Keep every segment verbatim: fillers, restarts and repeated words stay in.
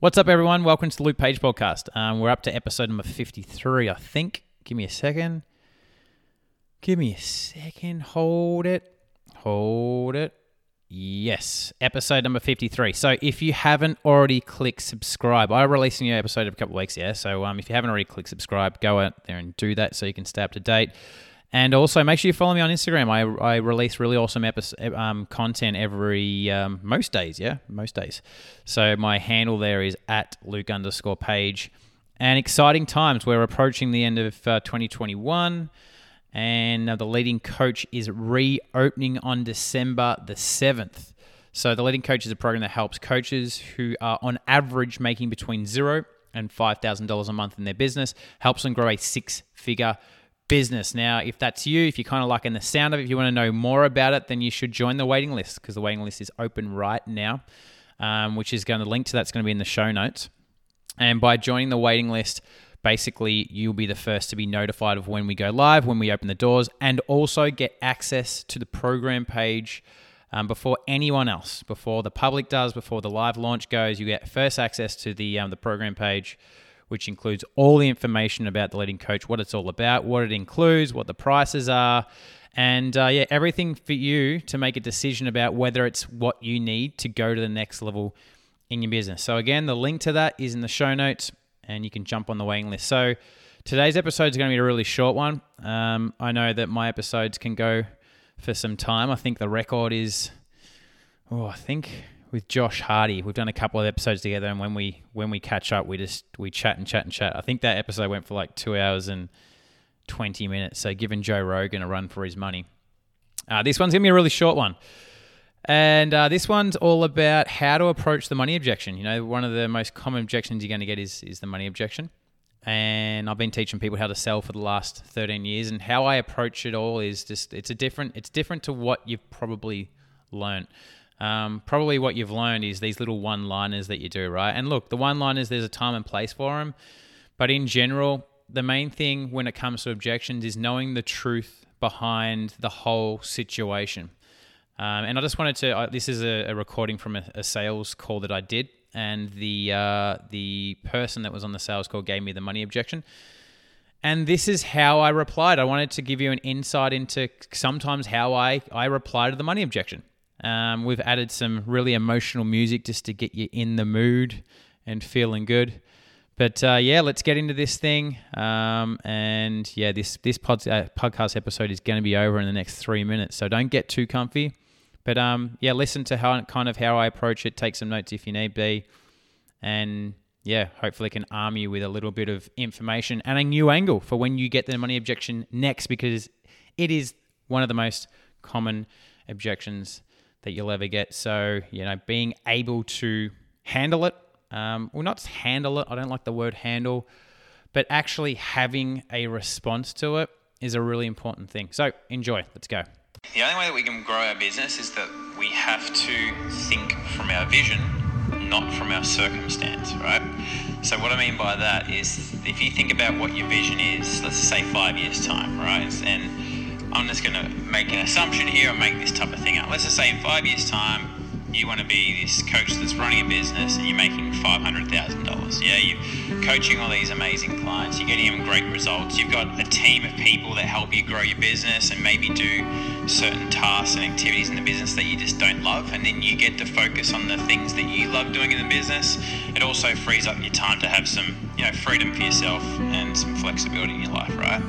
What's up, everyone? Welcome to the Luke Page podcast. Um, we're up to episode number fifty-three, I think. Give me a second. Give me a second. Hold it. Hold it. Yes, episode number fifty-three. So if you haven't already clicked subscribe, I release a new episode every couple of weeks, yeah? So um, if you haven't already clicked subscribe, go out there and do that so you can stay up to date. And also, make sure you follow me on Instagram. I, I release really awesome episode, um, content every, um, most days, yeah? Most days. So my handle there is at Luke underscore Page. And exciting times. We're approaching the end of uh, twenty twenty-one. And uh, The Leading Coach is reopening on December the seventh. So The Leading Coach is a program that helps coaches who are on average making between zero and five thousand dollars a month in their business, helps them grow a six-figure business. Now, if that's you, if you're kind of liking the sound of it, if you want to know more about it, then you should join the waiting list because the waiting list is open right now, um, which is going to link to that's going to be in the show notes. And by joining the waiting list, basically you'll be the first to be notified of when we go live, when we open the doors, and also get access to the program page um, before anyone else, before the public does, before the live launch goes. You get first access to the um, the program page, which includes all the information about The Leading Coach, what it's all about, what it includes, what the prices are, and uh, yeah, everything for you to make a decision about whether it's what you need to go to the next level in your business. So again, the link to that is in the show notes, and you can jump on the waiting list. So today's episode is going to be a really short one. Um, I know that my episodes can go for some time. I think the record is, oh, I think... with Josh Hardy. We've done a couple of episodes together, and when we when we catch up, we just we chat and chat and chat. I think that episode went for like two hours and twenty minutes. So giving Joe Rogan a run for his money. Uh, this one's gonna be a really short one, and uh, this one's all about how to approach the money objection. You know, one of the most common objections you're going to get is is the money objection, and I've been teaching people how to sell for the last thirteen years, and how I approach it all is just it's a different it's different to what you've probably learned. Um, probably what you've learned is these little one-liners that you do, right? And look, the one-liners, there's a time and place for them. But in general, the main thing when it comes to objections is knowing the truth behind the whole situation. Um, and I just wanted to, I, this is a, a recording from a, a sales call that I did. And the uh, the person that was on the sales call gave me the money objection. And this is how I replied. I wanted to give you an insight into sometimes how I, I reply to the money objection. Um, we've added some really emotional music just to get you in the mood and feeling good. But uh, yeah, let's get into this thing. Um, and yeah, this this pod, uh, podcast episode is going to be over in the next three minutes, so don't get too comfy. But um, yeah, listen to how kind of how I approach it. Take some notes if you need be, and yeah, hopefully can arm you with a little bit of information and a new angle for when you get the money objection next, because it is one of the most common objections that you'll ever get. So, you know, being able to handle it, um, well, not handle it, I don't like the word handle, but actually having a response to it is a really important thing. So enjoy, let's go. The only way that we can grow our business is that we have to think from our vision, not from our circumstance, right? So what I mean by that is if you think about what your vision is, let's say five years time, right? And I'm just going to make an assumption here and make this type of thing up. Let's just say in five years' time, you want to be this coach that's running a business and you're making five hundred thousand dollars. Yeah, you're coaching all these amazing clients. You're getting them great results. You've got a team of people that help you grow your business and maybe do certain tasks and activities in the business that you just don't love. And then you get to focus on the things that you love doing in the business. It also frees up your time to have some, you know, freedom for yourself and some flexibility in your life, right?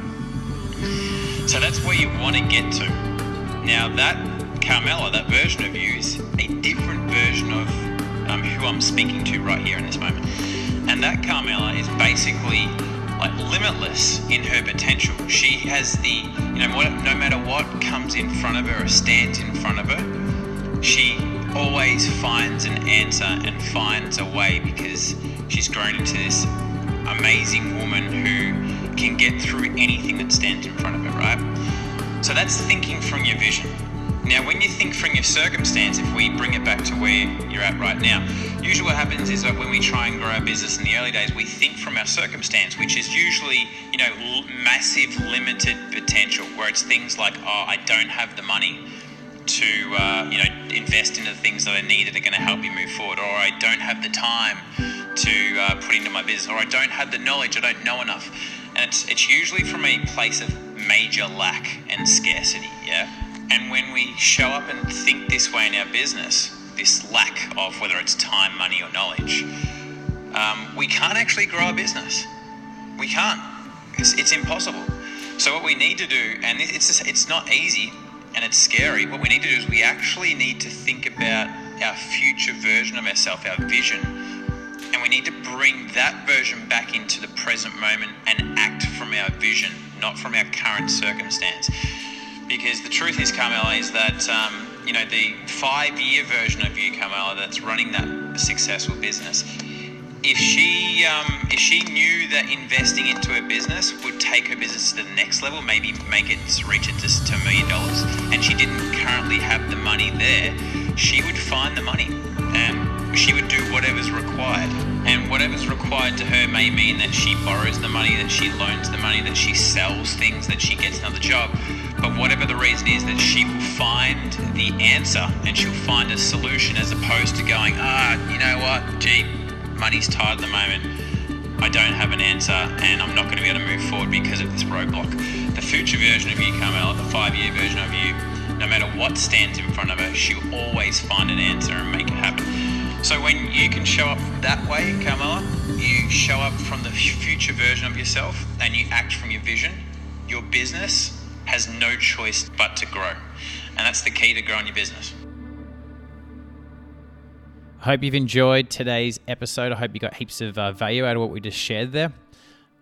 So that's where you want to get to. Now that Carmella, that version of you, is a different version of um, who I'm speaking to right here in this moment. And that Carmella is basically like limitless in her potential. She has the, you know, no matter what comes in front of her or stands in front of her, she always finds an answer and finds a way because she's grown into this amazing woman who can get through anything that stands in front of it, right? So that's thinking from your vision. Now, when you think from your circumstance, if we bring it back to where you're at right now, usually what happens is that when we try and grow our business in the early days, we think from our circumstance, which is usually, you know, massive limited potential, where it's things like, oh, I don't have the money to uh, you know, invest into the things that I need that are going to help me move forward, or I don't have the time to uh, put into my business, or I don't have the knowledge, I don't know enough. And it's, it's usually from a place of major lack and scarcity, yeah? And when we show up and think this way in our business, this lack of whether it's time, money, or knowledge, um, we can't actually grow a business. We can't. It's, it's impossible. So what we need to do, and it's just, it's not easy and it's scary, what we need to do is we actually need to think about our future version of ourselves, our vision, and we need to bring that version back into the present moment and act from our vision, not from our current circumstance. Because the truth is, Carmella, is that, um, you know, the five-year version of you, Carmella, that's running that successful business, if she um, if she knew that investing into her business would take her business to the next level, maybe make it reach it just to a million dollars, and she didn't currently have the money there, she would find the money and she would do whatever's required. And whatever's required to her may mean that she borrows the money, that she loans the money, that she sells things, that she gets another job. But whatever the reason is, that she will find the answer and she'll find a solution, as opposed to going, ah, you know what, gee, money's tight at the moment, I don't have an answer, and I'm not going to be able to move forward because of this roadblock. The future version of you, Carmella, the five-year version of you, no matter what stands in front of her, she'll always find an answer and make it happen. So when you can show up that way, Carmella, you show up from the future version of yourself and you act from your vision, your business has no choice but to grow. And that's the key to growing your business. I hope you've enjoyed today's episode. I hope you got heaps of uh, value out of what we just shared there.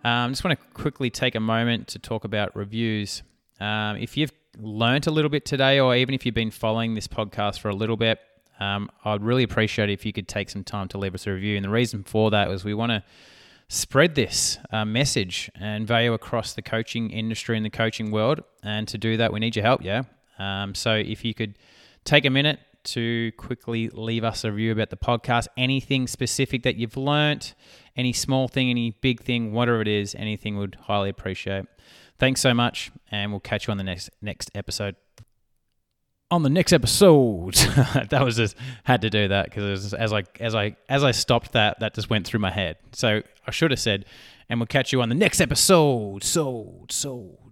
I um, just want to quickly take a moment to talk about reviews. Um, if you've learnt a little bit today, or even if you've been following this podcast for a little bit, um, I'd really appreciate it if you could take some time to leave us a review. And the reason for that is we want to spread this uh, message and value across the coaching industry and the coaching world. And to do that, we need your help, yeah? Um, so if you could take a minute to quickly leave us a review about the podcast, anything specific that you've learnt, any small thing, any big thing, whatever it is, anything would highly appreciate. Thanks so much, and we'll catch you on the next next episode. On the next episode, that was just had to do that because as I as I as I stopped that, that just went through my head. So I should have said, and we'll catch you on the next episode. So so.